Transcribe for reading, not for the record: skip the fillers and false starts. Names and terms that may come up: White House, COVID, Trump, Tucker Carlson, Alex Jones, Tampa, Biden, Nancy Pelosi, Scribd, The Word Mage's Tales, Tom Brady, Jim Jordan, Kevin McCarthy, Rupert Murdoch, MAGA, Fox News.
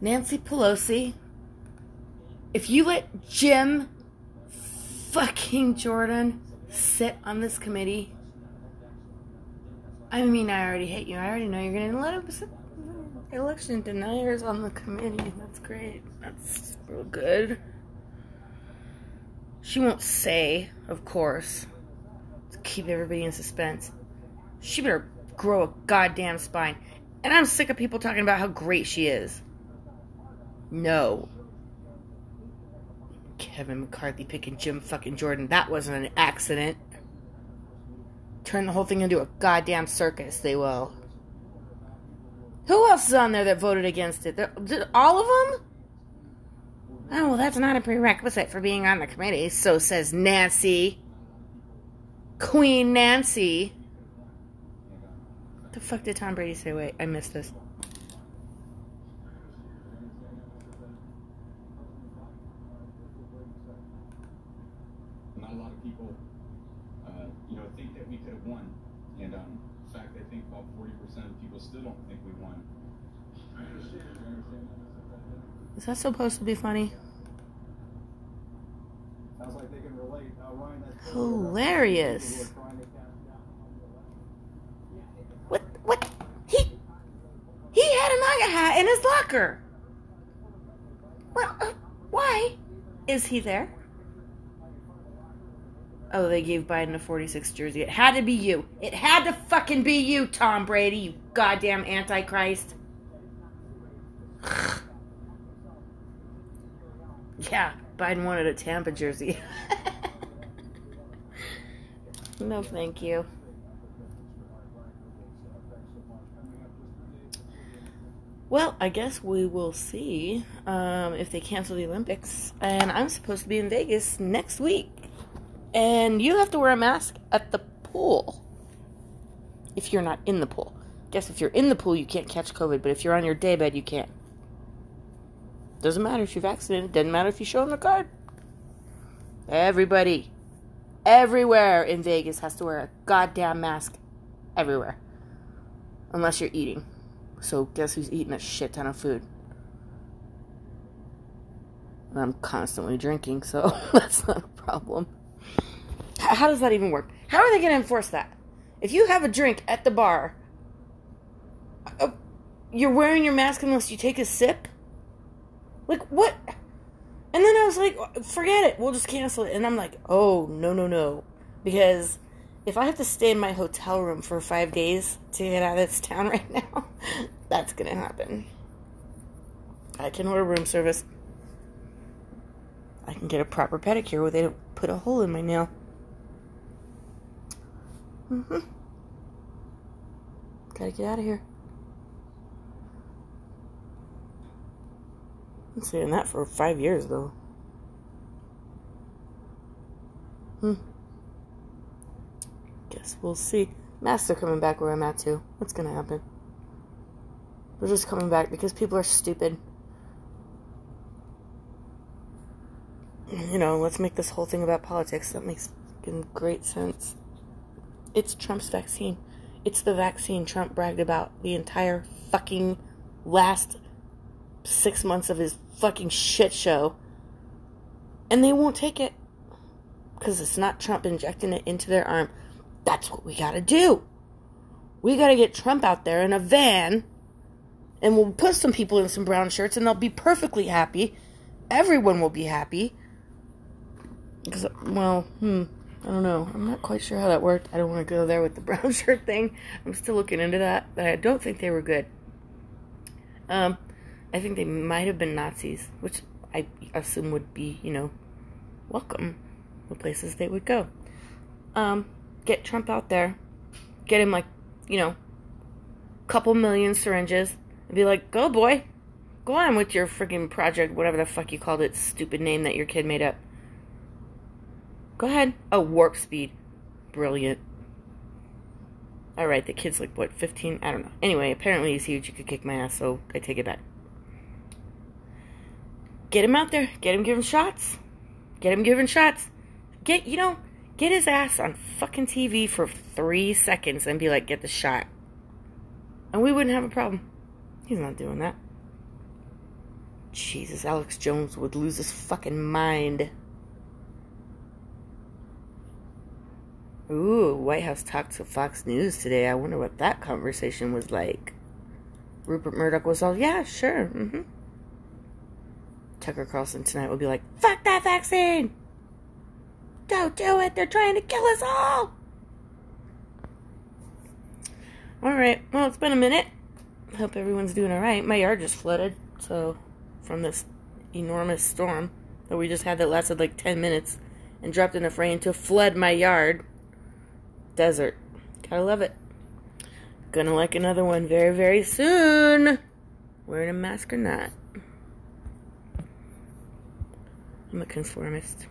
Nancy Pelosi, if you let Jim fucking Jordan sit on this committee, I mean, I already hate you. I already know you're going to let him sit. Election deniers on the committee. That's great. That's real good. She won't say, of course, to keep everybody in suspense. She better grow a goddamn spine. And I'm sick of people talking about how great she is. No. Kevin McCarthy picking Jim fucking Jordan. That wasn't an accident. Turn the whole thing into a goddamn circus, they will. Who else is on there that voted against it? All of them? Oh, well, that's not a prerequisite for being on the committee, so says Nancy. Queen Nancy. What the fuck did Tom Brady say? Wait, I missed this. Not a lot of people, think that we could have won. And, in fact, I think about 40% of people still don't think we won. I understand. Is that supposed to be funny? Sounds like they can relate. Ryan, that's hilarious. What? He had an MAGA hat in his locker. Well, why is he there? Oh, they gave Biden a 46 jersey. It had to be you. It had to fucking be you, Tom Brady, you goddamn antichrist. Yeah, Biden wanted a Tampa jersey. No, thank you. Well, I guess we will see if they cancel the Olympics. And I'm supposed to be in Vegas next week. And you have to wear a mask at the pool if you're not in the pool. I guess if you're in the pool, you can't catch COVID. But if you're on your daybed, you can. Doesn't matter if you're vaccinated. Doesn't matter if you show them the card. Everybody, everywhere in Vegas has to wear a goddamn mask everywhere. Unless you're eating. So guess who's eating a shit ton of food? And I'm constantly drinking, so that's not a problem. How does that even work? How are they going to enforce that? If you have a drink at the bar, you're wearing your mask unless you take a sip? Like, what? And then I was like, forget it. We'll just cancel it. And I'm like, oh, no. Because if I have to stay in my hotel room for 5 days to get out of this town right now, that's going to happen. I can order room service. I can get a proper pedicure where they don't put a hole in my nail. Gotta get out of here. I've been saying that for 5 years, though. Guess we'll see. Masks are coming back where I'm at, too. What's gonna happen? They're just coming back because people are stupid. You know, let's make this whole thing about politics. That makes great sense. It's Trump's vaccine. It's the vaccine Trump bragged about the entire fucking last 6 months of his fucking shit show. And they won't take it. Because it's not Trump injecting it into their arm. That's what we gotta do. We gotta get Trump out there in a van. And we'll put some people in some brown shirts and they'll be perfectly happy. Everyone will be happy. Because, well, I don't know. I'm not quite sure how that worked. I don't want to go there with the brown shirt thing. I'm still looking into that, but I don't think they were good. I think they might have been Nazis, which I assume would be, welcome. The places they would go. Get Trump out there. Get him, couple million syringes. And be like, go, boy. Go on with your freaking project, whatever the fuck you called it, stupid name that your kid made up. Go ahead. Oh, warp speed. Brilliant. Alright, the kid's like, what, 15? I don't know. Anyway, apparently he's huge. You could kick my ass, so I take it back. Get him out there. Get him giving shots. Get his ass on fucking TV for 3 seconds and be like, get the shot. And we wouldn't have a problem. He's not doing that. Jesus, Alex Jones would lose his fucking mind. Ooh, White House talked to Fox News today. I wonder what that conversation was like. Rupert Murdoch was all, yeah, sure, mm-hmm. Tucker Carlson tonight will be like, fuck that vaccine! Don't do it! They're trying to kill us all! Alright, well, it's been a minute. Hope everyone's doing alright. My yard just flooded, so, from this enormous storm that we just had that lasted like 10 minutes and dropped enough rain to flood my yard. Desert. Gotta love it. Gonna like another one very, very soon. Wearing a mask or not. I'm a conformist.